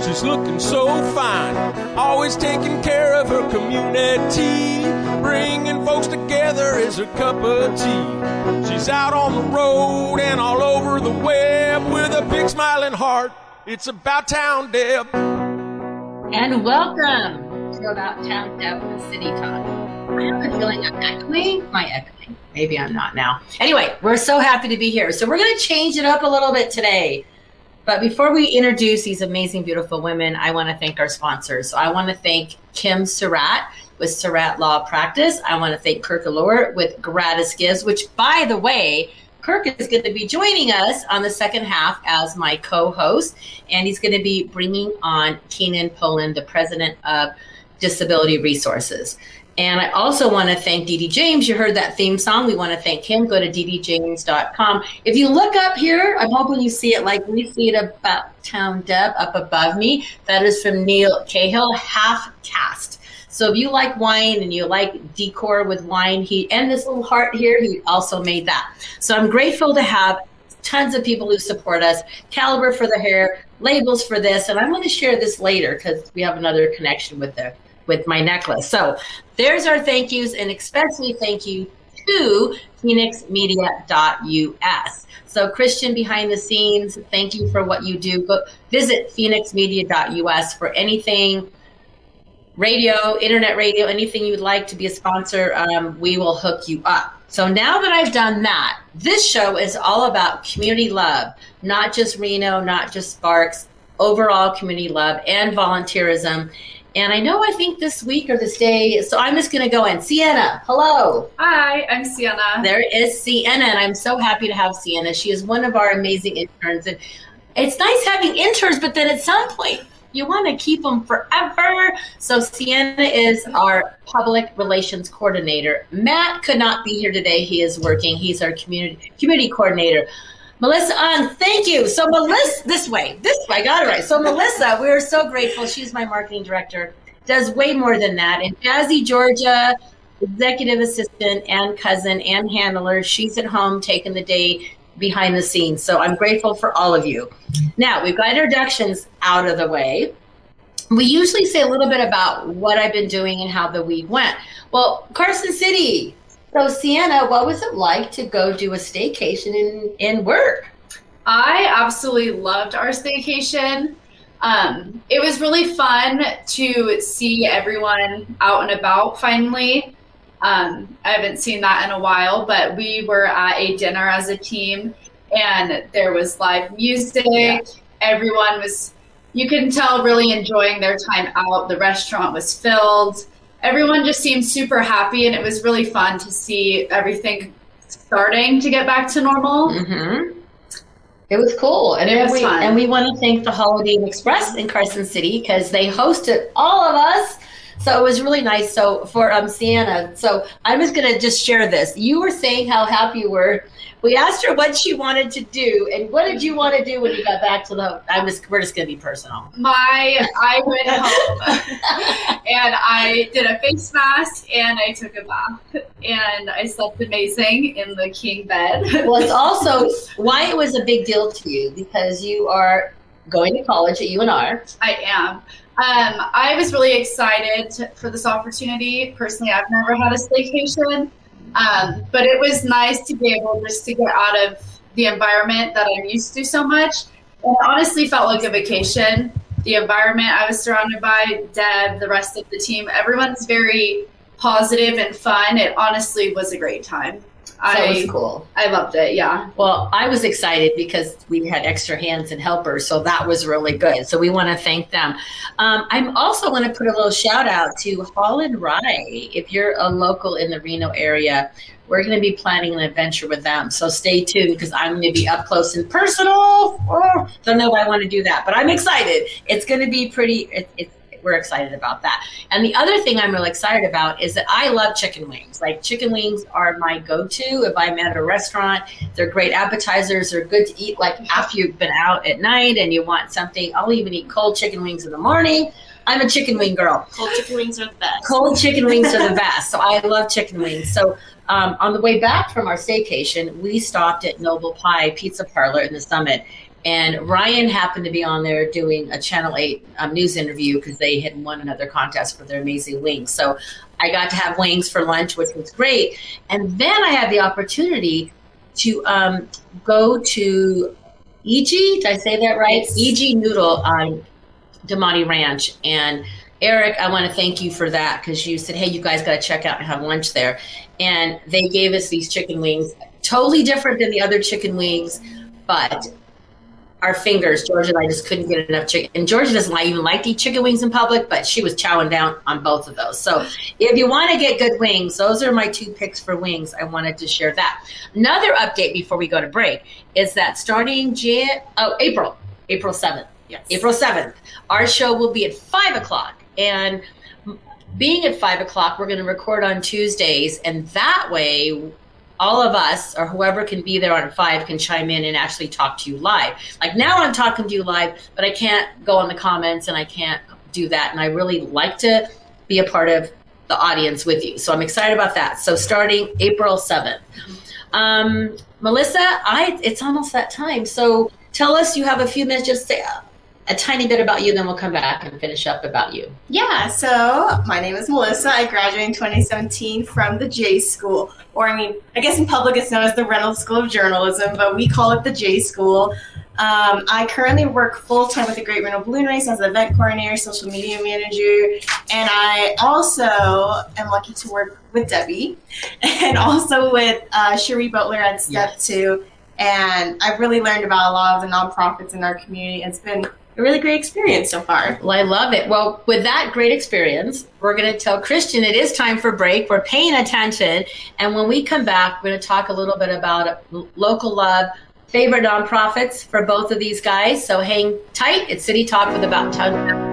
She's looking so fine, always taking care of her community. Bringing folks together is her cup of tea. She's out on the road and all over the web with a big smiling heart. It's About Town Deb. And welcome to About Town Deb with City Talk. I have a feeling I'm echoing. Am I echoing? Maybe I'm not now. Anyway, we're so happy to be here. So we're going to change it up a little bit today. But before we introduce these amazing, beautiful women, I want to thank our sponsors. So I want to thank Kim Surratt with Surratt Law Practice. I want to thank Kirk Allure with Gratis Gives, which, by the way, Kirk is going to be joining us on the second half as my co-host. And he's going to be bringing on Keenan Poland, the president of Disability Resources. And I also want to thank D.D. James. You heard that theme song. We want to thank him. Go to ddjames.com. If you look up here, I'm hoping you see it like we see it, About Town Deb up above me. That is from Neil Cahill, Half Cast. So if you like wine and you like decor with wine, and this little heart here, he also made that. So I'm grateful to have tons of people who support us. Caliber for the hair, labels for this. And I'm going to share this later because we have another connection with my necklace. So there's our thank yous, and especially thank you to phoenixmedia.us. So Christian behind the scenes, thank you for what you do. Go visit phoenixmedia.us for anything, radio, internet radio, anything you'd like to be a sponsor, we will hook you up. So now that I've done that, this show is all about community love, not just Reno, not just Sparks, overall community love and volunteerism. And I think this week or this day, so I'm just going to go in. Sienna, hello. Hi, I'm Sienna. There is Sienna, and I'm so happy to have Sienna. She is one of our amazing interns. And it's nice having interns, but then at some point, you want to keep them forever. So Sienna is our public relations coordinator. Matt could not be here today. He is working. He's our community coordinator. Melissa on, thank you. So Melissa, this way, I got it right. So Melissa, we're so grateful. She's my marketing director, does way more than that. And Jazzy Georgia, executive assistant and cousin and handler, she's at home taking the day behind the scenes. So I'm grateful for all of you. Now, we've got introductions out of the way. We usually say a little bit about what I've been doing and how the week went. Well, Carson City. So, Sienna, what was it like to go do a staycation in work? I absolutely loved our staycation. It was really fun to see everyone out and about finally. I haven't seen that in a while, but we were at a dinner as a team, and there was live music. Yeah. Everyone was, you can tell, really enjoying their time out. The restaurant was filled. Everyone just seemed super happy, and it was really fun to see everything starting to get back to normal. Mm-hmm. It was cool, and it was fun. And we want to thank the Holiday Inn Express in Carson City because they hosted all of us. So it was really nice. So for Sienna, so I'm just going to share this. You were saying how happy you were. We asked her what she wanted to do, and what did you want to do when you got back to the? We're just going to be personal. I went home and I did a face mask and I took a bath and I slept amazing in the king bed. Well, it's also why it was a big deal to you because you are going to college at UNR. I am. I was really excited for this opportunity. Personally, I've never had a staycation, but it was nice to be able just to get out of the environment that I'm used to so much. And it honestly felt like a vacation. The environment I was surrounded by, Deb, the rest of the team, everyone's very positive and fun. It honestly was a great time. That was cool. I loved it. Yeah. Well, I was excited because we had extra hands and helpers, so that was really good. So we want to thank them. I'm also going to put a little shout out to Holland Rye. If you're a local in the Reno area, we're going to be planning an adventure with them. So stay tuned because I'm going to be up close and personal. Oh, don't know if I want to do that, but I'm excited. It's going to be pretty. We're excited about that. And the other thing I'm really excited about is that I love chicken wings. Like, chicken wings are my go-to. If I'm at a restaurant, they're great appetizers. They're good to eat, like, after you've been out at night and you want something. I'll even eat cold chicken wings in the morning. I'm a chicken wing girl. Cold chicken wings are the best. Cold chicken wings are the best. So I love chicken wings. So on the way back from our staycation, we stopped at Noble Pie Pizza Parlor in the Summit. And Ryan happened to be on there doing a Channel 8 news interview because they had won another contest for their amazing wings. So I got to have wings for lunch, which was great. And then I had the opportunity to go to E.G. Did I say that right? Yes. E.G. Noodle on Damani Ranch. And Eric, I want to thank you for that because you said, hey, you guys got to check out and have lunch there. And they gave us these chicken wings, totally different than the other chicken wings, but our fingers, Georgia and I just couldn't get enough chicken. And Georgia doesn't even like to eat chicken wings in public, but she was chowing down on both of those. So if you want to get good wings, those are my two picks for wings. I wanted to share that. Another update before we go to break is that starting April 7th. Yes. April 7th, our show will be at 5 o'clock. And being at 5 o'clock, we're going to record on Tuesdays. And that way, all of us or whoever can be there on 5 can chime in and actually talk to you live. Like, now I'm talking to you live, but I can't go on the comments and I can't do that. And I really like to be a part of the audience with you. So I'm excited about that. So starting April 7th. Melissa, it's almost that time. So tell us, you have a few minutes, just say a tiny bit about you, then we'll come back and finish up about you. Yeah, so my name is Melissa. I graduated in 2017 from the J School, or I mean, I guess in public it's known as the Reynolds School of Journalism, but we call it the J School. I currently work full-time with the Great Reno Balloon Race as an event coordinator, social media manager, and I also am lucky to work with Debbie and also with Cherie Butler at Step 2, and I've really learned about a lot of the nonprofits in our community. It's been a really great experience so far. Well, I love it. Well, with that great experience, we're going to tell Christian it is time for break. We're paying attention. And when we come back, we're going to talk a little bit about local love, favorite nonprofits for both of these guys. So hang tight. It's City Talk with About Town.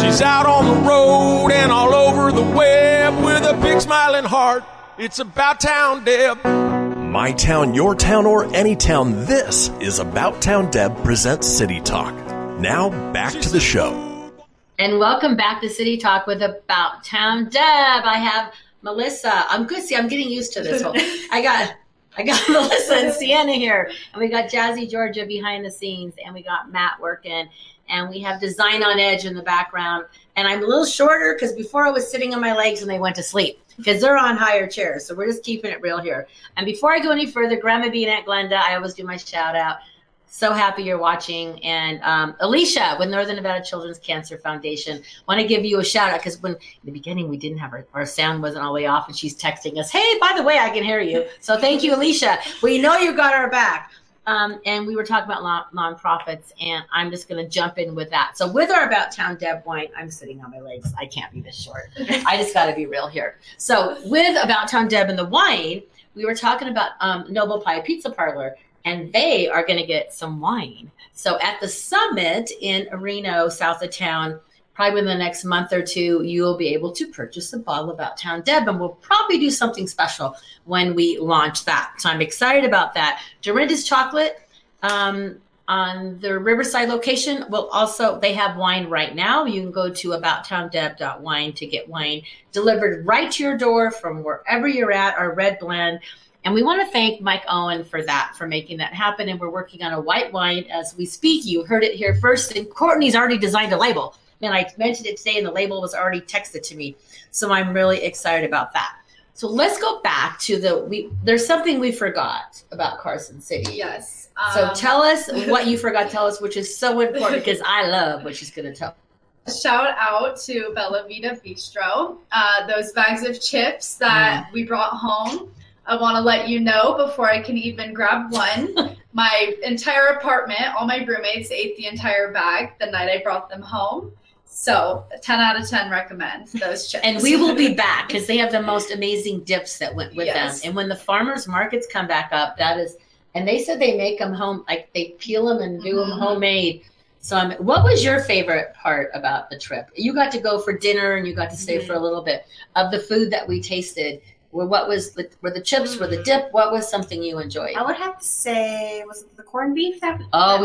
She's out on the road and all over the web with a big smiling heart. It's About Town Deb. My town, your town, or any town, this is About Town Deb presents City Talk. Now, back to the show. And welcome back to City Talk with About Town Deb. I have Melissa. I'm good. See, I'm getting used to this whole I got Melissa and Sienna here. And we got Jazzy Georgia behind the scenes. And we got Matt working. And we have Design on Edge in the background. And I'm a little shorter because before I was sitting on my legs and they went to sleep because they're on higher chairs. So we're just keeping it real here. And before I go any further, Grandma B and Aunt Glenda, I always do my shout out. So happy you're watching. And Alicia with Northern Nevada Children's Cancer Foundation. Want to give you a shout out because when in the beginning we didn't have our sound wasn't all the way off. And she's texting us, hey, by the way, I can hear you. So thank you, Alicia. We know you got our back. And we were talking about nonprofits, and I'm just going to jump in with that. So with our About Town Deb wine, I'm sitting on my legs. I can't be this short. I just got to be real here. So with About Town Deb and the wine, we were talking about Noble Pie Pizza Parlor, and they are going to get some wine. So at the Summit in Reno, south of town, probably in the next month or two, you'll be able to purchase a bottle of About Town Deb, and we'll probably do something special when we launch that. So I'm excited about that. Dorinda's Chocolate on the Riverside location will also, they have wine right now. You can go to abouttowndeb.wine to get wine delivered right to your door from wherever you're at, our red blend. And we want to thank Mike Owen for that, for making that happen. And we're working on a white wine as we speak. You heard it here first. And Courtney's already designed a label. And I mentioned it today, and the label was already texted to me. So I'm really excited about that. So let's go back to the, there's something we forgot about Carson City. Yes. So tell us what you forgot. Tell us, which is so important because I love what she's going to tell. Shout out to Bella Vita Bistro. Those bags of chips that we brought home. I want to let you know before I can even grab one. My entire apartment, all my roommates ate the entire bag the night I brought them home. So 10 out of 10 recommend those chips. And we will be back because they have the most amazing dips that went with them. And when the farmers markets come back up, that is, and they said they make them home, like they peel them and do them homemade. So what was your favorite part about the trip? You got to go for dinner and you got to stay for a little bit of the food that we tasted. What was the, were the chips, were the dip, what was something you enjoyed? I would have to say, was it the corned beef? We had corned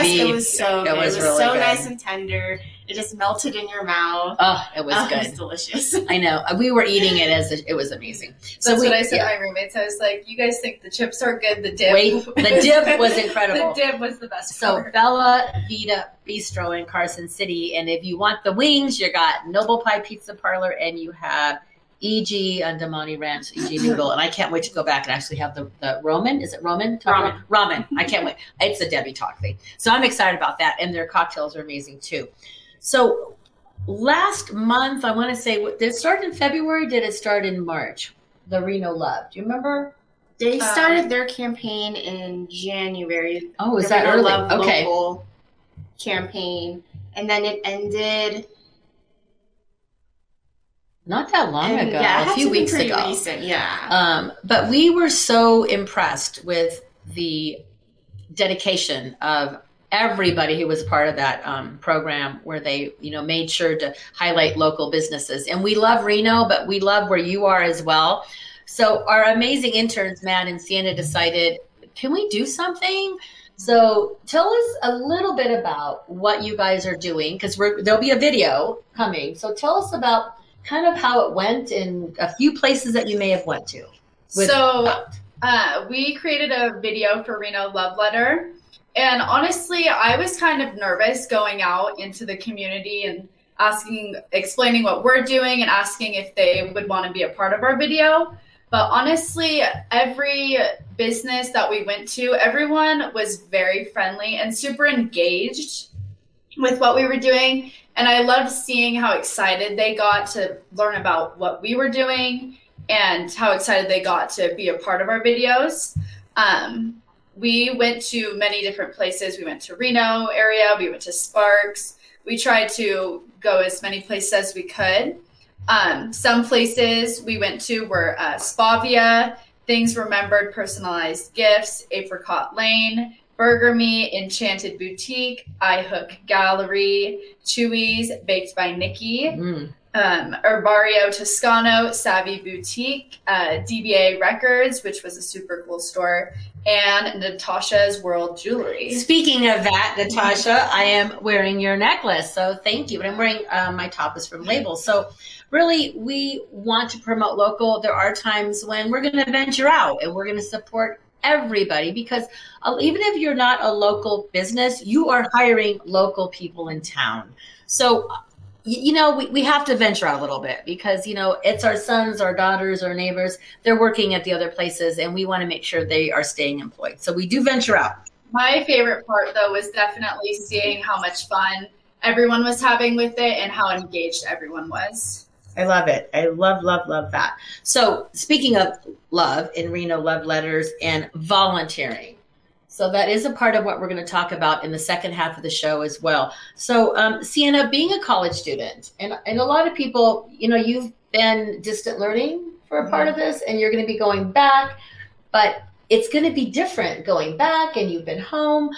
beef. It was so good. It was really so good. Nice and tender. It just melted in your mouth. Oh, it was good. It was delicious. I know. We were eating it as it was amazing. So that's what I said to my roommates. I was like, you guys think the chips are good, the dip. The dip was incredible. The dip was the best part. So Bella Vita Bistro in Carson City. And if you want the wings, you got Noble Pie Pizza Parlor and you have E.G. on Damani Ranch, E.G. Noodle. And I can't wait to go back and actually have the Roman. Is it Roman? Ramen. I can't wait. It's a Debbie Talk thing. So I'm excited about that. And their cocktails are amazing too. So last month, I want to say, did it start in February? Did it start in March? The Reno Love. Do you remember? They started their campaign in January. Oh, is that early? Okay. Local campaign. And then it ended... Not that long ago, a few weeks ago. Recent, yeah. But we were so impressed with the dedication of everybody who was a part of that program, where they, made sure to highlight local businesses. And we love Reno, but we love where you are as well. So our amazing interns, Matt and Sienna, decided, can we do something? So tell us a little bit about what you guys are doing, because there'll be a video coming. So tell us about kind of how it went in a few places that you may have went to. So we created a video for Reno Love Letter. And honestly, I was kind of nervous going out into the community and explaining what we're doing and asking if they would want to be a part of our video. But honestly, every business that we went to, everyone was very friendly and super engaged with what we were doing. And I loved seeing how excited they got to learn about what we were doing and how excited they got to be a part of our videos. We went to many different places. We went to Reno area. We went to Sparks. We tried to go as many places as we could. Some places we went to were Spavia, Things Remembered, Personalized Gifts, Apricot Lane, Burger Me, Enchanted Boutique, I Hook Gallery, Chewy's, Baked by Nikki, Herbario Toscano, Savvy Boutique, DBA Records, which was a super cool store, and Natasha's World Jewelry. Speaking of that, Natasha, I am wearing your necklace, so thank you. But I'm wearing my top is from Label. So really, we want to promote local. There are times when we're going to venture out and we're going to support everybody, because even if you're not a local business, you are hiring local people in town. So, we have to venture out a little bit because, it's our sons, our daughters, our neighbors, they're working at the other places and we want to make sure they are staying employed. So we do venture out. My favorite part though was definitely seeing how much fun everyone was having with it and how engaged everyone was. I love it. I love, love, love that. So speaking of love in Reno Love Letters and volunteering. So that is a part of what we're going to talk about in the second half of the show as well. So Sienna, being a college student, and a lot of people, you've been distant learning for a part of this and you're going to be going back, but it's going to be different going back and you've been home.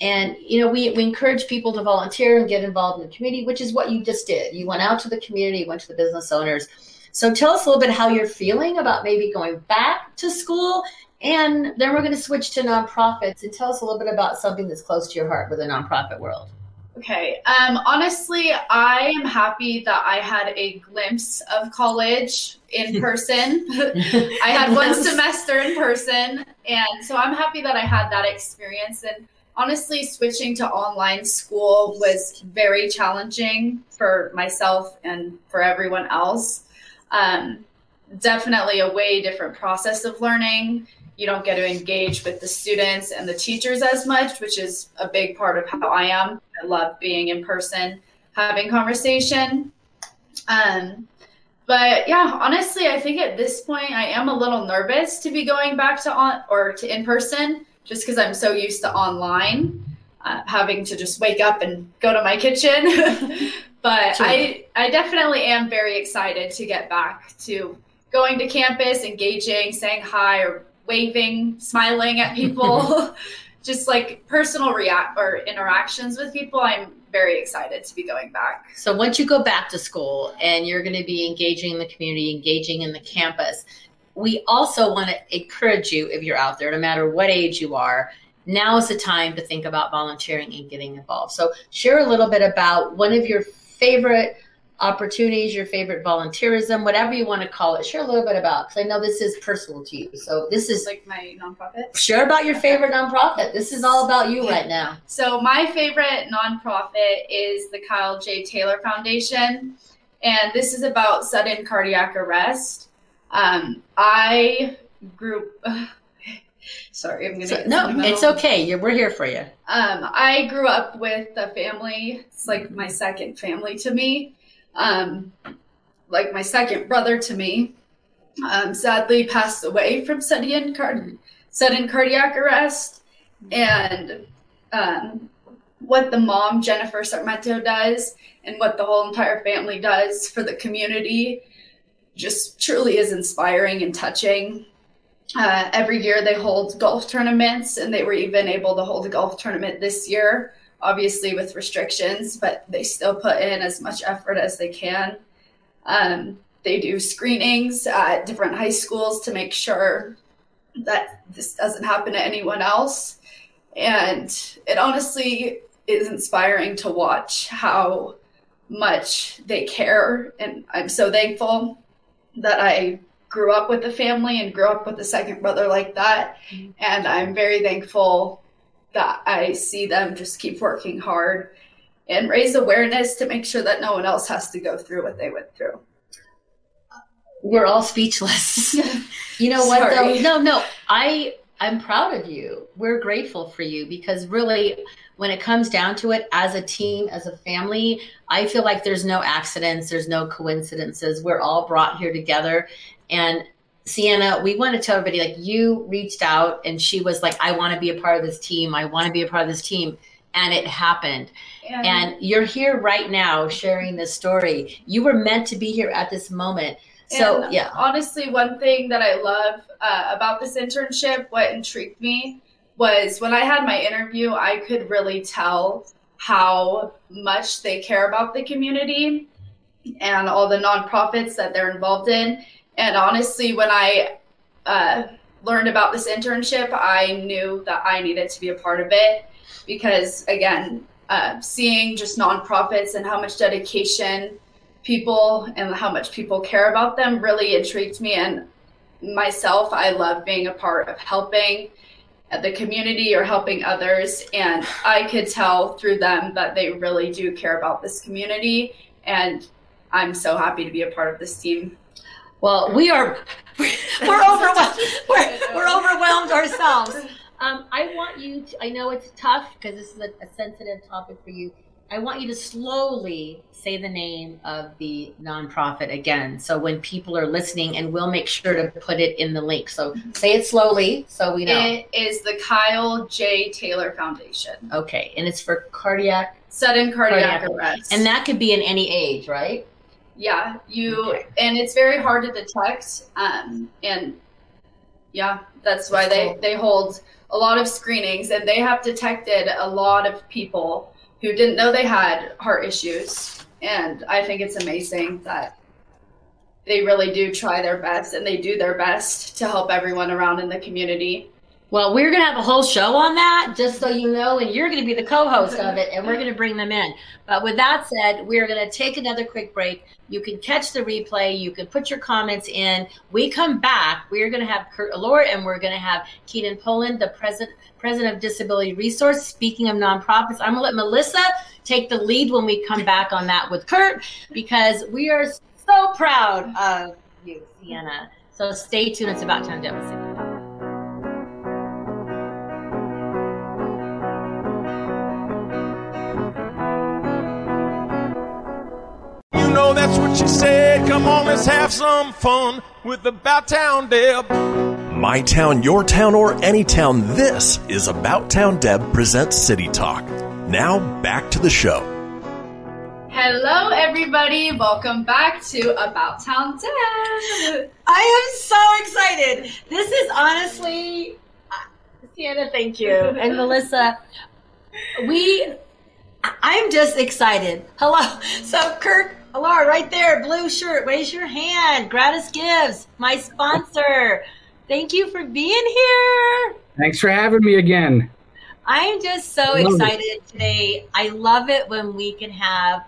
And, we encourage people to volunteer and get involved in the community, which is what you just did. You went out to the community, went to the business owners. So tell us a little bit how you're feeling about maybe going back to school. And then we're going to switch to nonprofits and tell us a little bit about something that's close to your heart with the nonprofit world. Okay. Honestly, I am happy that I had a glimpse of college in person. I had one semester in person. And so I'm happy that I had that experience. And honestly, switching to online school was very challenging for myself and for everyone else. definitely a way different process of learning. You don't get to engage with the students and the teachers as much, which is a big part of how I am. I love being in person, having conversation. But yeah, honestly, I think at this point, I am a little nervous to be going back to in person, just because I'm so used to online, having to just wake up and go to my kitchen. But sure. I definitely am very excited to get back to going to campus, engaging, saying hi, or waving, smiling at people, just like personal interactions with people. I'm very excited to be going back. So once you go back to school and you're going to be engaging in the community, engaging in the campus, we also want to encourage you, if you're out there, no matter what age you are, now is the time to think about volunteering and getting involved. So share a little bit about one of your favorite opportunities, your favorite volunteerism, whatever you want to call it. Share a little bit about, because I know this is personal to you. So this is like my nonprofit. Share about your favorite nonprofit. This is all about you right now. So my favorite nonprofit is the Kyle J. Taylor Foundation, and this is about sudden cardiac arrest. It's okay. We're here for you. I grew up with a family. It's like my second family to me. Like my second brother to me, sadly passed away from sudden cardiac arrest. And what the mom, Jennifer Sarmiento, does and what the whole entire family does for the community just truly is inspiring and touching. Every year they hold golf tournaments, and they were even able to hold a golf tournament this year, obviously with restrictions, but they still put in as much effort as they can. They do screenings at different high schools to make sure that this doesn't happen to anyone else. And it honestly is inspiring to watch how much they care. And I'm so thankful that I grew up with a family and grew up with a second brother like that. And I'm very thankful that I see them just keep working hard and raise awareness to make sure that no one else has to go through what they went through. We're all speechless. You know what, though? No, I'm proud of you. We're grateful for you, because really, when it comes down to it, as a team, as a family, I feel like there's no accidents, there's no coincidences. We're all brought here together. And Sienna, we want to tell everybody, like, you reached out and she was like, I want to be a part of this team. I want to be a part of this team. And it happened. And you're here right now sharing this story. You were meant to be here at this moment. So, yeah. Honestly, one thing that I love about this internship, what intrigued me, was when I had my interview, I could really tell how much they care about the community and all the nonprofits that they're involved in. And honestly, when I learned about this internship, I knew that I needed to be a part of it, because, again, seeing just nonprofits and how much dedication people and how much people care about them really intrigued me. And myself, I love being a part of helping the community or helping others. And I could tell through them that they really do care about this community. And I'm so happy to be a part of this team. Well, we're overwhelmed. We're overwhelmed ourselves. I want you to, I know it's tough because this is a sensitive topic for you. I want you to slowly say the name of the nonprofit again, so when people are listening, and we'll make sure to put it in the link. So say it slowly so we know. It is the Kyle J. Taylor Foundation. Okay, and it's for sudden cardiac arrest. And that could be in any age, right? Yeah, and it's very hard to detect, and yeah, that's why they hold a lot of screenings, and they have detected a lot of people who didn't know they had heart issues, and I think it's amazing that they really do try their best, and they do their best to help everyone around in the community. Well, we're going to have a whole show on that, just so you know, and you're going to be the co-host of it, and we're going to bring them in. But with that said, we're going to take another quick break. You can catch the replay. You can put your comments in. We come back. We're going to have Kurt Allure, and we're going to have Keaton Poland, the president of Disability Resource. Speaking of nonprofits, I'm going to let Melissa take the lead when we come back on that with Kurt, because we are so proud of you, Sienna. So stay tuned. It's About Town Deb. You know that's what she said. Come on, let's have some fun with About Town Deb. My town, your town, or any town, this is About Town Deb presents City Talk. Now back to the show. Hello, everybody. Welcome back to About Town Deb. I am so excited. This is honestly, Sienna, thank you, and Melissa. I'm just excited. Hello. So, Kirk, Laura, right there, blue shirt, raise your hand. Gratis Gives, my sponsor. Thank you for being here. Thanks for having me again. I'm just so excited today. I love it when we can have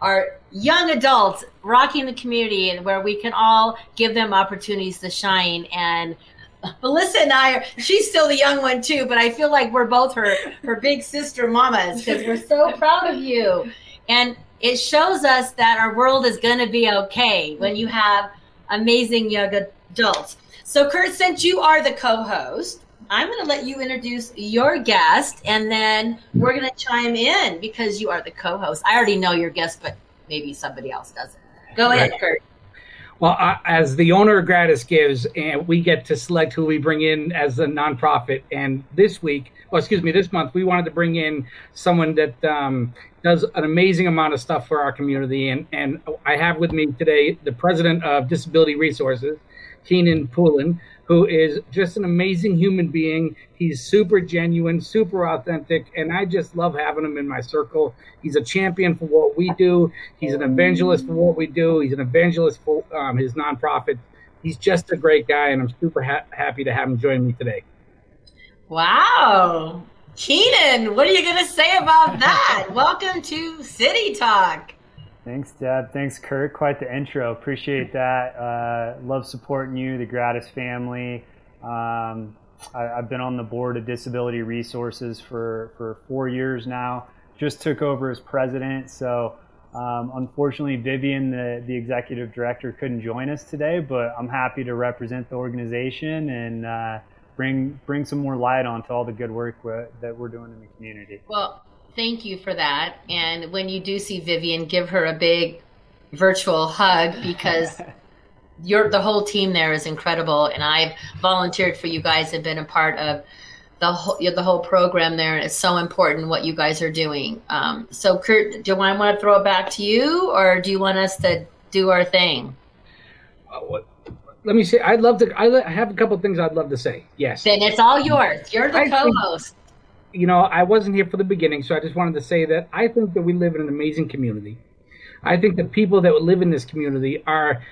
our young adults rocking the community and where we can all give them opportunities to shine. And Melissa and I, she's still the young one too, but I feel like we're both her big sister mamas because we're so proud of you. And it shows us that our world is going to be okay when you have amazing young adults. So Kurt, since you are the co-host, I'm going to let you introduce your guest, and then we're going to chime in because you are the co-host. I already know your guest, but maybe somebody else doesn't. Go ahead, Kurt. Well, as the owner of Gratis Gives, and we get to select who we bring in as a nonprofit. And this month, we wanted to bring in someone that does an amazing amount of stuff for our community. And I have with me today the president of Disability Resources, Keenan Poulin, who is just an amazing human being. He's super genuine, super authentic, and I just love having him in my circle. He's a champion for what we do. He's an evangelist for what we do. He's an evangelist for his nonprofit. He's just a great guy, and I'm super happy to have him join me today. Wow. Keenan, what are you going to say about that? Welcome to City Talk. Thanks, Deb. Thanks, Kurt. Quite the intro. Appreciate that. Love supporting you, the Gratis family. I've been on the board of Disability Resources for 4 years now. Just took over as president. So unfortunately, Vivian, the executive director, couldn't join us today, but I'm happy to represent the organization and bring some more light onto all the good work that we're doing in the community. Well, thank you for that. And when you do see Vivian, give her a big virtual hug because the whole team there is incredible. And I've volunteered for you guys and been a part of the whole program there. And it's so important what you guys are doing. So, Kurt, do I want to throw it back to you or do you want us to do our thing? Let me say, I have a couple of things I'd love to say. Yes. Then it's all yours. You're the co-host. You know, I wasn't here for the beginning, so I just wanted to say that I think that we live in an amazing community. I think the people that live in this community are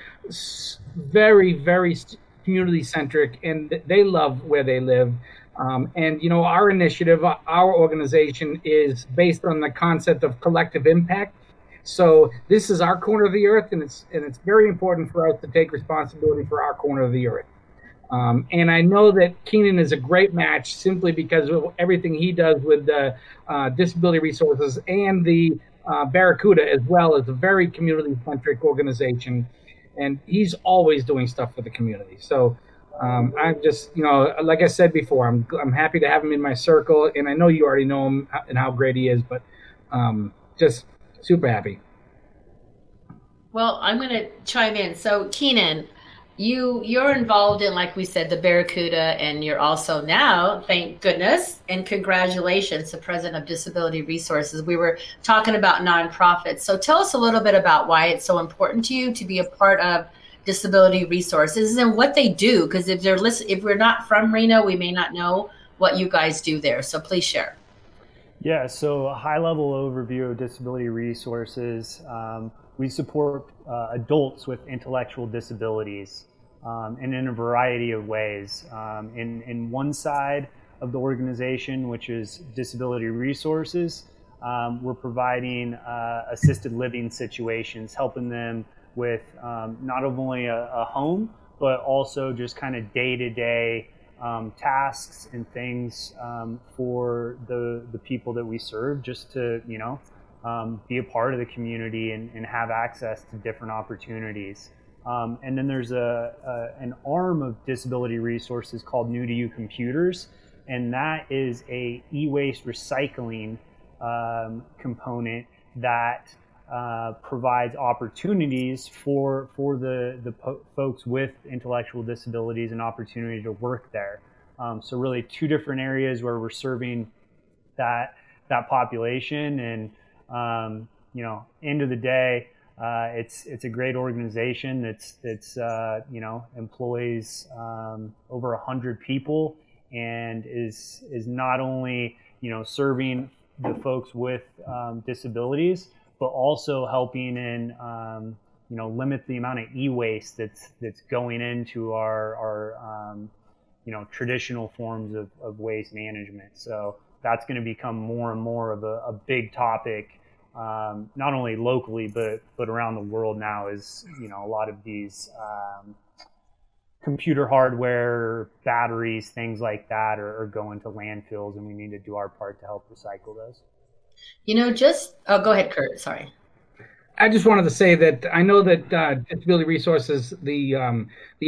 very, very community-centric, and they love where they live. And, you know, our initiative, our organization is based on the concept of collective impact. So this is our corner of the earth, and it's very important for us to take responsibility for our corner of the earth. And I know that Keenan is a great match simply because of everything he does with the Disability Resources and the Barracuda as well as a very community-centric organization. And he's always doing stuff for the community. So I'm just, you know, like I said before, I'm happy to have him in my circle. And I know you already know him and how great he is, but just super happy. Well, I'm going to chime in. So, Keenan, You're involved in, like we said, the Barracuda, and you're also now, thank goodness, and congratulations, the president of Disability Resources. We were talking about nonprofits. So tell us a little bit about why it's so important to you to be a part of Disability Resources and what they do, because if we're not from Reno, we may not know what you guys do there. So please share. Yeah, so a high-level overview of Disability Resources. We support adults with intellectual disabilities and in a variety of ways. In one side of the organization, which is Disability Resources, we're providing assisted living situations, helping them with not only a home, but also just kind of day-to-day tasks and things for the people that we serve, just to, you know, be a part of the community and have access to different opportunities. And then there's an arm of Disability Resources called New to You Computers, and that is a e-waste recycling component that provides opportunities for the folks with intellectual disabilities an opportunity to work there. So really two different areas where we're serving that population, and you know, end of the day, it's a great organization that's you know, employs over 100 people, and is not only, you know, serving the folks with disabilities, but also helping in you know, limit the amount of e-waste that's going into our you know, traditional forms of waste management. So that's going to become more and more of a big topic, not only locally but around the world now, is, you know, a lot of these computer hardware, batteries, things like that are going to landfills, and we need to do our part to help recycle those. You know, go ahead, Kurt. Sorry. I just wanted to say that I know that Disability Resources, the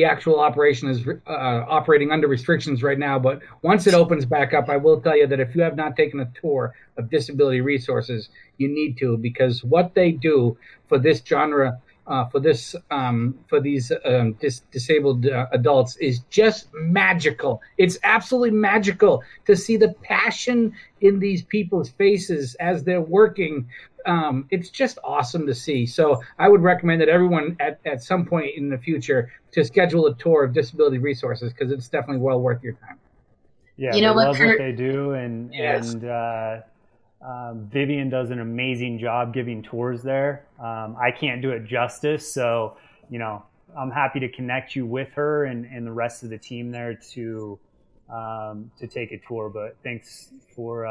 actual operation is operating under restrictions right now, but once it opens back up, I will tell you that if you have not taken a tour of Disability Resources, you need to, because what they do for this genre, for these disabled adults is just magical. It's absolutely magical to see the passion in these people's faces as they're working. It's just awesome to see. So I would recommend that everyone at some point in the future to schedule a tour of Disability Resources, because it's definitely well worth your time. Yeah, you know, they love what they do, and yes. Vivian does an amazing job giving tours there. I can't do it justice, so, you know, I'm happy to connect you with her and the rest of the team there to take a tour. But thanks for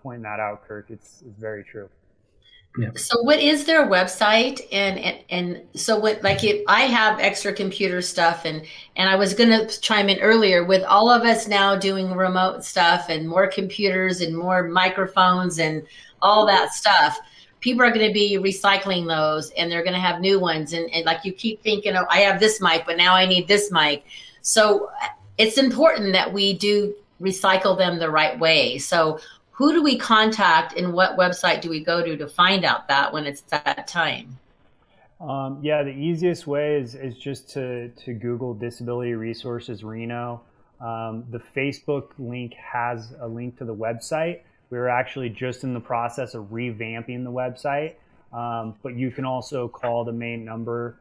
pointing that out, Kirk. It's very true. Yeah. So what is their website? And so what, like, if I have extra computer stuff and I was going to chime in earlier with all of us now doing remote stuff and more computers and more microphones and all that stuff, people are going to be recycling those and they're going to have new ones. And like, you keep thinking, oh, I have this mic, but now I need this mic. So it's important that we do recycle them the right way. So who do we contact, and what website do we go to find out that when it's that time? Yeah, the easiest way is just to Google Disability Resources Reno. The Facebook link has a link to the website. We were actually just in the process of revamping the website, but you can also call the main number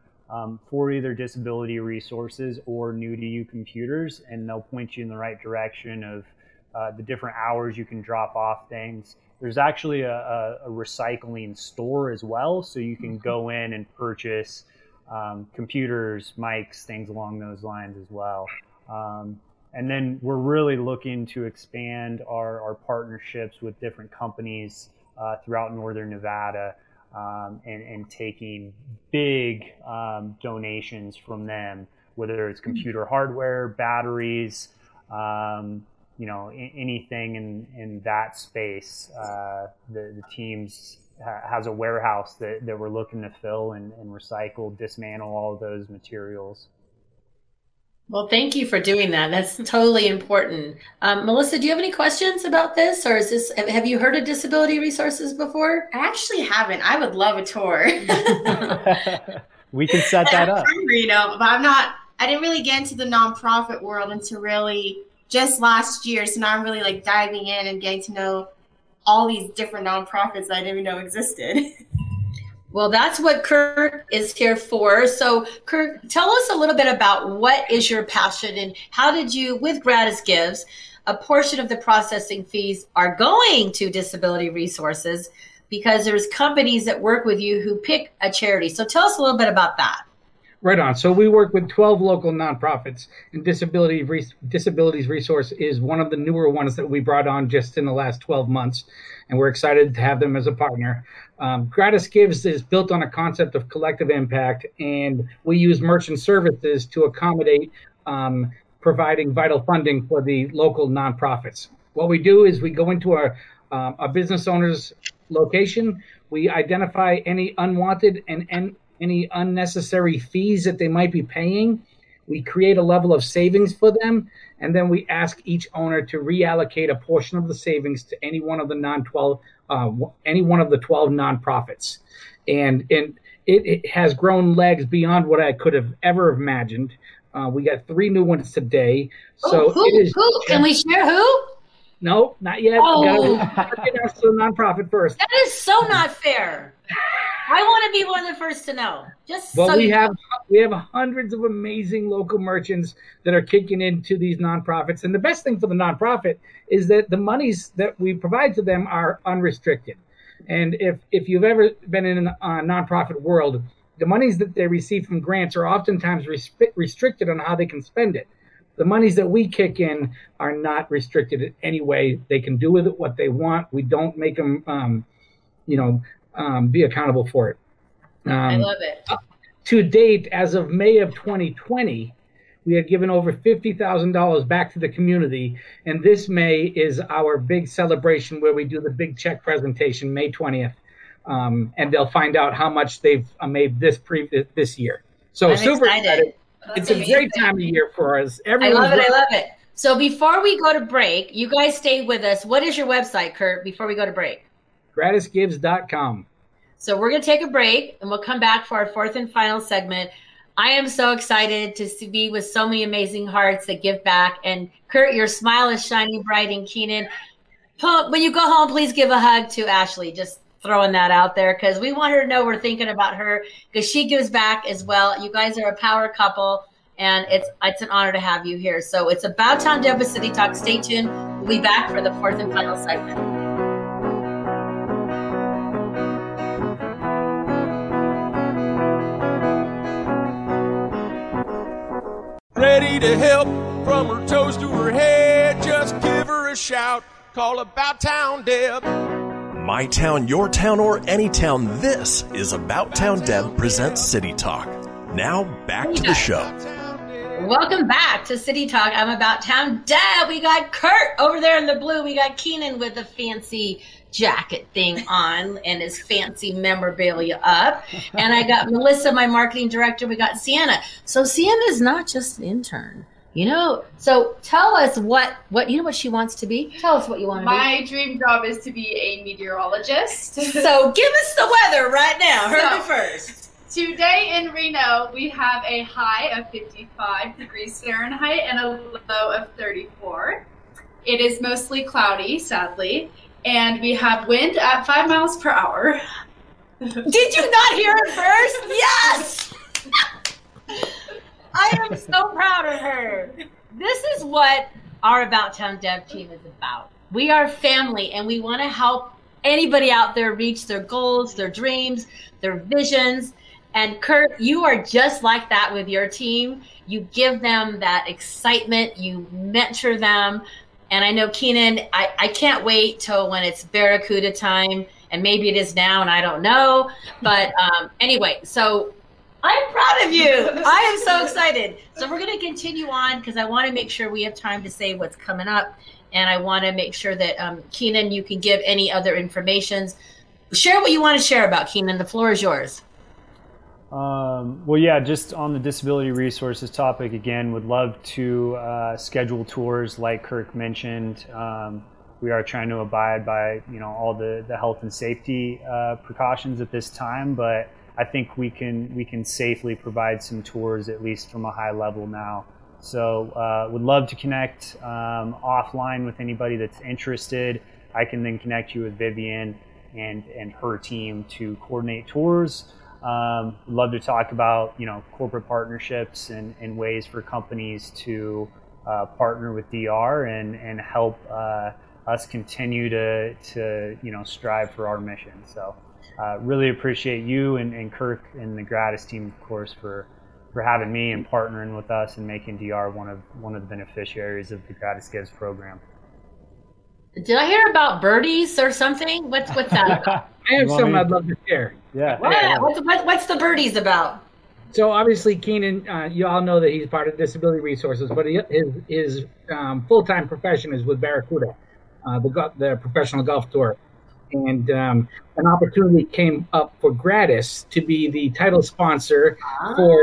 for either Disability Resources or New to You Computers, and they'll point you in the right direction of the different hours you can drop off things. There's actually a recycling store as well, so you can go in and purchase computers, mics, things along those lines as well. And then we're really looking to expand our partnerships with different companies throughout Northern Nevada, and taking big donations from them, whether it's computer hardware, batteries, you know, anything in that space. The teams has a warehouse that we're looking to fill and recycle, dismantle all of those materials. Well, thank you for doing that. That's totally important. Melissa, do you have any questions about this, or is this? Have you heard of Disability Resources before? I actually haven't. I would love a tour. We can set that up. You know, but I'm not. I didn't really get into the nonprofit world until really just last year, so now I'm really like diving in and getting to know all these different nonprofits that I didn't even know existed. Well, that's what Kirk is here for. So Kirk, tell us a little bit about what is your passion, and how did you, with Gratis Gives, a portion of the processing fees are going to Disability Resources, because there's companies that work with you who pick a charity. So tell us a little bit about that. Right on. So we work with 12 local nonprofits, and Disabilities Resource is one of the newer ones that we brought on just in the last 12 months, and we're excited to have them as a partner. Gratis Gives is built on a concept of collective impact, and we use merchant services to accommodate providing vital funding for the local nonprofits. What we do is we go into our business owner's location, we identify any unwanted and any unnecessary fees that they might be paying. We create a level of savings for them, and then we ask each owner to reallocate a portion of the savings to any one of the 12 nonprofits. And it has grown legs beyond what I could have ever imagined. We got 3 new ones today. So who? Can we share who? No, not yet. Oh. We gotta get us to the nonprofit first. That is so not fair. I want to be one of the first to know. We have hundreds of amazing local merchants that are kicking into these nonprofits, and the best thing for the nonprofit is that the monies that we provide to them are unrestricted. And if you've ever been in a nonprofit world, the monies that they receive from grants are oftentimes restricted on how they can spend it. The monies that we kick in are not restricted in any way. They can do with it what they want. We don't make them, be accountable for it. I love it. To date, as of May of 2020, we have given over $50,000 back to the community. And this May is our big celebration where we do the big check presentation, May 20th. And they'll find out how much they've made this year. So I'm super excited. It's amazing. A great time of year for us. Everyone's I love it. So before we go to break, you guys stay with us. What is your website, Kurt, before we go to break? GratisGives.com. So we're going to take a break, and we'll come back for our fourth and final segment. I am so excited to be with so many amazing hearts that give back. And Kurt, your smile is shining bright. And Keenan, when you go home, please give a hug to Ashley. Just throwing that out there because we want her to know we're thinking about her because she gives back as well. You guys are a power couple, and it's an honor to have you here. So it's About Town Deb City Talk. Stay tuned. We'll be back for the fourth and final segment. Ready to help from her toes to her head. Just give her a shout. Call About Town Deb. My town, your town, or any town, this is About Town Deb presents City Talk. Now, back to the show. Welcome back to City Talk. I'm About Town Deb. We got Kurt over there in the blue. We got Keenan with the fancy jacket thing on and his fancy memorabilia up. And I got Melissa, my marketing director. We got Sienna. So Sienna's not just an intern. You know, so tell us what you know what she wants to be. Tell us what you want to be. My dream job is to be a meteorologist. So give us the weather right now. Heard it first. Today in Reno, we have a high of 55 degrees Fahrenheit and a low of 34. It is mostly cloudy, sadly, and we have wind at 5 miles per hour. Did you not hear it first? Yes! I am so proud of her. This is what our About Town Deb team is about. We are family, and we want to help anybody out there reach their goals, their dreams, their visions. And Kurt, you are just like that with your team. You give them that excitement. You mentor them. And I know, Keenan, I can't wait till when it's Barracuda time, and maybe it is now, and I don't know. But anyway, so I'm proud of you. I am so excited. So we're going to continue on because I want to make sure we have time to say what's coming up. And I want to make sure that, Keenan, you can give any other information. Share what you want to share about, Keenan. The floor is yours. Just on the disability resources topic, again, would love to schedule tours like Kirk mentioned. We are trying to abide by, all the health and safety precautions at this time, but I think we can safely provide some tours, at least from a high level now. So would love to connect offline with anybody that's interested. I can then connect you with Vivian and her team to coordinate tours. Love to talk about, corporate partnerships and ways for companies to partner with DR and help us continue to strive for our mission. So. Really appreciate you and Kirk and the Gratis team, of course, for having me and partnering with us and making DR one of the beneficiaries of the Gratis Gives program. Did I hear about birdies or something? What's that about? I have something I'd love to share. Yeah. What's the birdies about? So obviously, Keenan, you all know that he's part of Disability Resources, but his full-time profession is with Barracuda, the professional golf tour. and an opportunity came up for Gratis to be the title sponsor for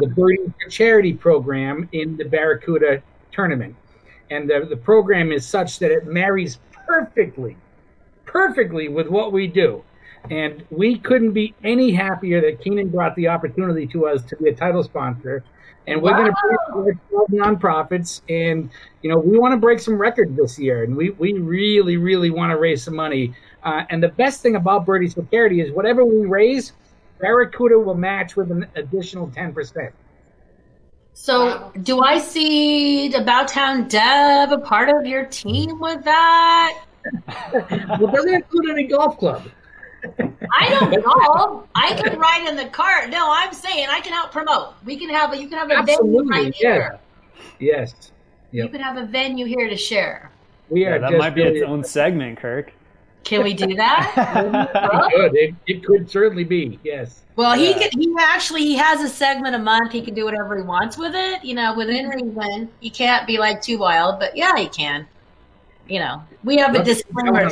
the Birding for Charity program in the Barracuda tournament. And the program is such that it marries perfectly with what we do. And we couldn't be any happier that Keenan brought the opportunity to us to be a title sponsor. And we're going to bring 12 nonprofits. And, you know, we want to break some records this year. And we really, really want to raise some money. And the best thing about Birdies for Charity is whatever we raise, Barracuda will match with an additional 10%. So do I see About Town Deb a part of your team with that? Well, doesn't include any golf club. I don't know. I can ride in the cart. No, I'm saying I can help promote. We can have a, you can have a venue right here. Yes. Yep. You can have a venue here to share. We are that might be its own segment, Kirk. Can we do that? It could certainly be, yes. Well, he has a segment a month. He can do whatever he wants with it, you know, within reason. He can't be like too wild, but yeah, he can. You know, we have a disclaimer.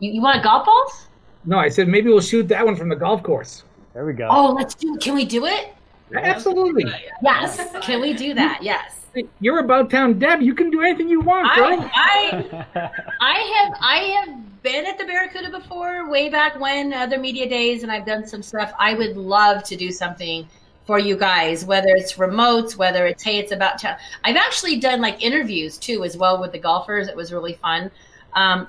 You want golf balls? No, I said maybe we'll shoot that one from the golf course. There we go. Oh, let's do it. Can we do it? Absolutely. Yes. Can we do that? Yes. You're About Town Deb. You can do anything you want, bro. I have been at the Barracuda before, way back when, other media days, and I've done some stuff. I would love to do something for you guys, whether it's remotes, whether it's, hey, it's About Town. I've actually done like interviews too as well with the golfers. It was really fun.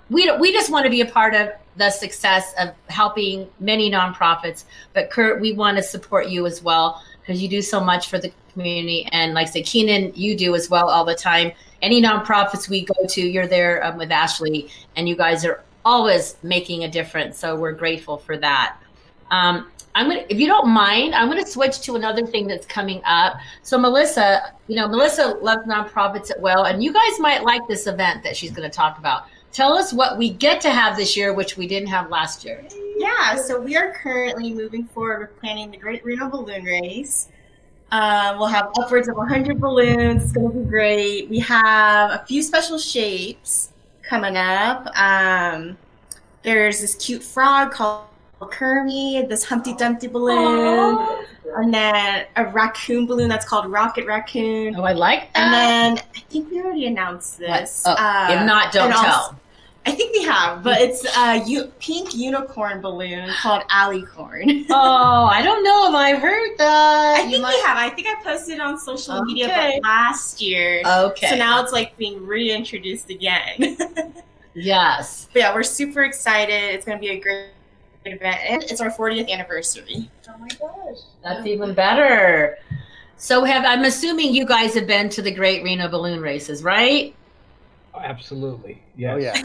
We just want to be a part of the success of helping many nonprofits. But Kurt, we want to support you as well because you do so much for the community. And like I said, Keenan, you do as well all the time. Any nonprofits we go to, you're there with Ashley, and you guys are always making a difference. So we're grateful for that. If you don't mind, I'm going to switch to another thing that's coming up. So Melissa loves nonprofits at Well, and you guys might like this event that she's going to talk about. Tell us what we get to have this year, which we didn't have last year. Yeah, so we are currently moving forward with planning the Great Reno Balloon Race. We'll have upwards of 100 balloons. It's going to be great. We have a few special shapes coming up. There's this cute frog called Kermit, this Humpty Dumpty balloon, and then a raccoon balloon that's called Rocket Raccoon. Oh, I like that. And then I think we already announced this. Oh, if not, don't tell. Also, I think we have, but it's a pink unicorn balloon called Alicorn. Oh, I don't know if I've heard that. I think we have. I think I posted it on social media but last year. Okay. So now it's like being reintroduced again. Yes. But yeah, we're super excited. It's going to be a great event. It's our 40th anniversary. Oh my gosh, that's even better. So I'm assuming you guys have been to the Great Reno Balloon Races, right? Oh, absolutely. Yes. Oh yeah.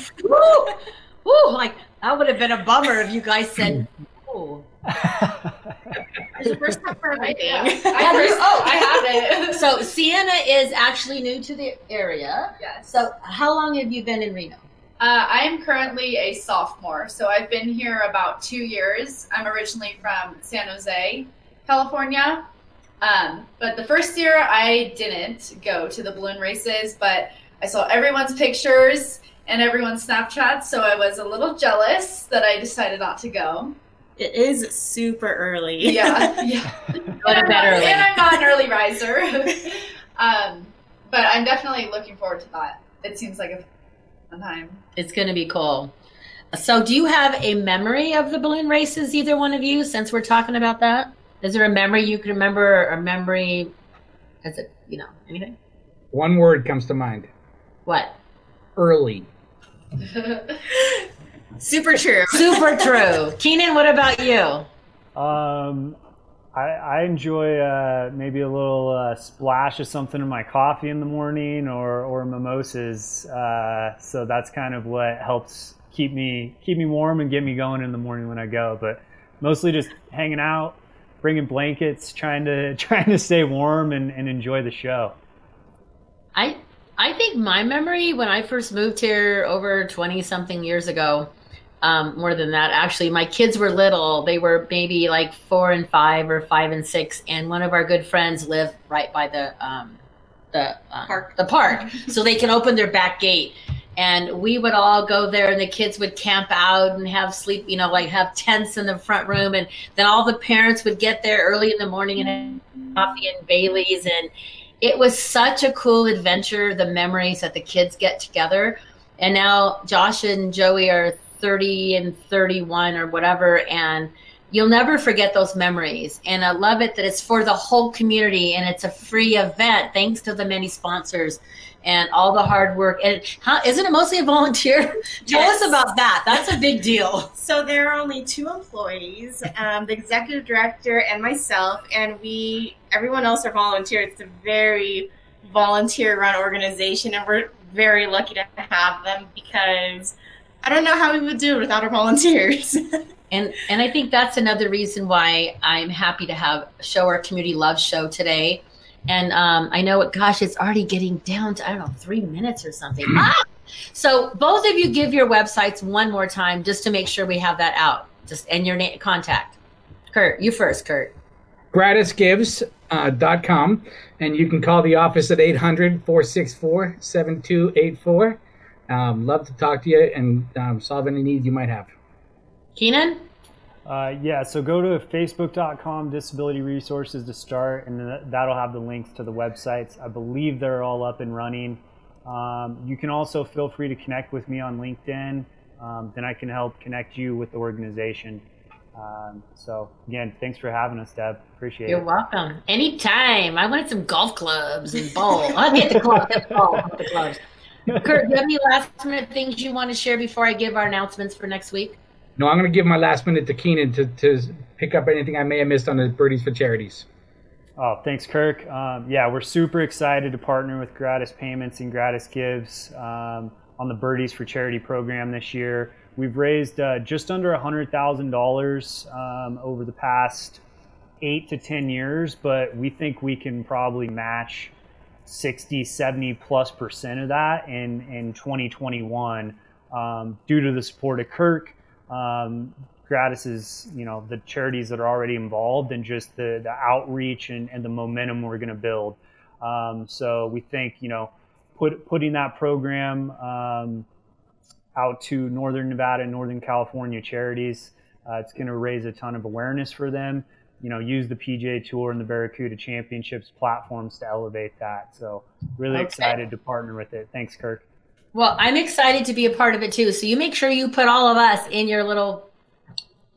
Woo! Like that would have been a bummer if you guys said no. It's the first time for everything. I have it. So Sienna is actually new to the area. Yes. So how long have you been in Reno? I'm currently a sophomore, so I've been here about 2 years. I'm originally from San Jose, California, but the first year I didn't go to the balloon races, but I saw everyone's pictures and everyone's Snapchats, so I was a little jealous that I decided not to go. It is super early. Yeah. And I'm not an early riser, but I'm definitely looking forward to that. It seems like a time. It's going to be cool. So do you have a memory of the balloon races, either one of you, since we're talking about that? Is there a memory you can remember, or a memory, as it, you know, anything? One word comes to mind. What? Early. Super true. Super true. Keenan, what about you? I enjoy maybe a little splash of something in my coffee in the morning, or mimosas. So that's kind of what helps keep me warm and get me going in the morning when I go. But mostly just hanging out, bringing blankets, trying to stay warm and enjoy the show. I think my memory when I first moved here over 20-something years ago. More than that, actually, my kids were little. They were maybe like 4 and 5 or 5 and 6. And one of our good friends lived right by the park. So they can open their back gate. And we would all go there, and the kids would camp out and have sleep, you know, like have tents in the front room. And then all the parents would get there early in the morning and have coffee and Bailey's. And it was such a cool adventure, the memories that the kids get together. And now Josh and Joey are 30 and 31 or whatever, and you'll never forget those memories. And I love it that it's for the whole community, and it's a free event thanks to the many sponsors and all the hard work. And isn't it mostly a volunteer? Yes. Tell us about that. That's a big deal. So there are only two employees, the executive director and myself, and everyone else are volunteers. It's a very volunteer-run organization, and we're very lucky to have them, because I don't know how we would do it without our volunteers. And I think that's another reason why I'm happy to show our community love show today. And I know, gosh, it's already getting down to, I don't know, 3 minutes or something. So both of you give your websites one more time just to make sure we have that out. Just and your contact. Kurt, you first, Kurt. GratisGives.com. And you can call the office at 800-464-7284. Love to talk to you and solve any need you might have. Keenan? Yeah, so go to facebook.com Disability Resources to start, and then that'll have the links to the websites. I believe they're all up and running. You can also feel free to connect with me on LinkedIn. Then I can help connect you with the organization. So again, thanks for having us, Deb. Appreciate it. You're welcome. Anytime. I wanted some golf clubs and bowls. I'll get the clubs. Kurt, do you have any last minute things you want to share before I give our announcements for next week? No, I'm going to give my last minute to Keenan to pick up anything I may have missed on the Birdies for Charities. Oh, thanks, Kirk. Yeah, we're super excited to partner with Gratis Payments and Gratis Gives on the Birdies for Charity program this year. We've raised just under $100,000 over the past 8 to 10 years, but we think we can probably match 60-70+% of that in 2021 due to the support of Kirk. Gratis is, you know, the charities that are already involved, and just the outreach and the momentum we're going to build. So we think, you know, putting that program out to Northern Nevada and Northern California charities, it's going to raise a ton of awareness for them. You know, use the PGA Tour and the Barracuda Championships platforms to elevate that. So really excited to partner with it. Thanks, Kirk. Well, I'm excited to be a part of it too. So you make sure you put all of us in your little,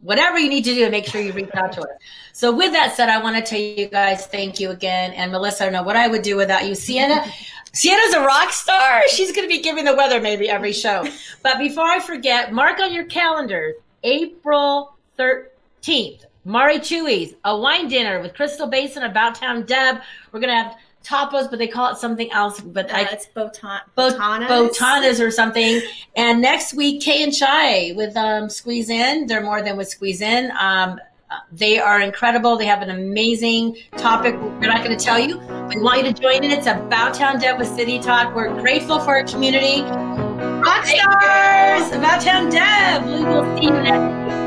whatever you need to do to make sure you reach out to us. So with that said, I want to tell you guys, thank you again. And Melissa, I don't know what I would do without you. Sienna's a rock star. She's going to be giving the weather maybe every show. But before I forget, mark on your calendars, April 13th, Mari Chewy's, a wine dinner with Crystal Basin, About Town Deb. We're going to have tapas, but they call it something else. But it's botanas or something. And next week, Kay and Shai with Squeeze In. They're more than with Squeeze In. They are incredible. They have an amazing topic. We're not going to tell you. We want you to join in. It's About Town Deb with City Talk. We're grateful for our community. Rock stars, About Town Deb. We will see you next week.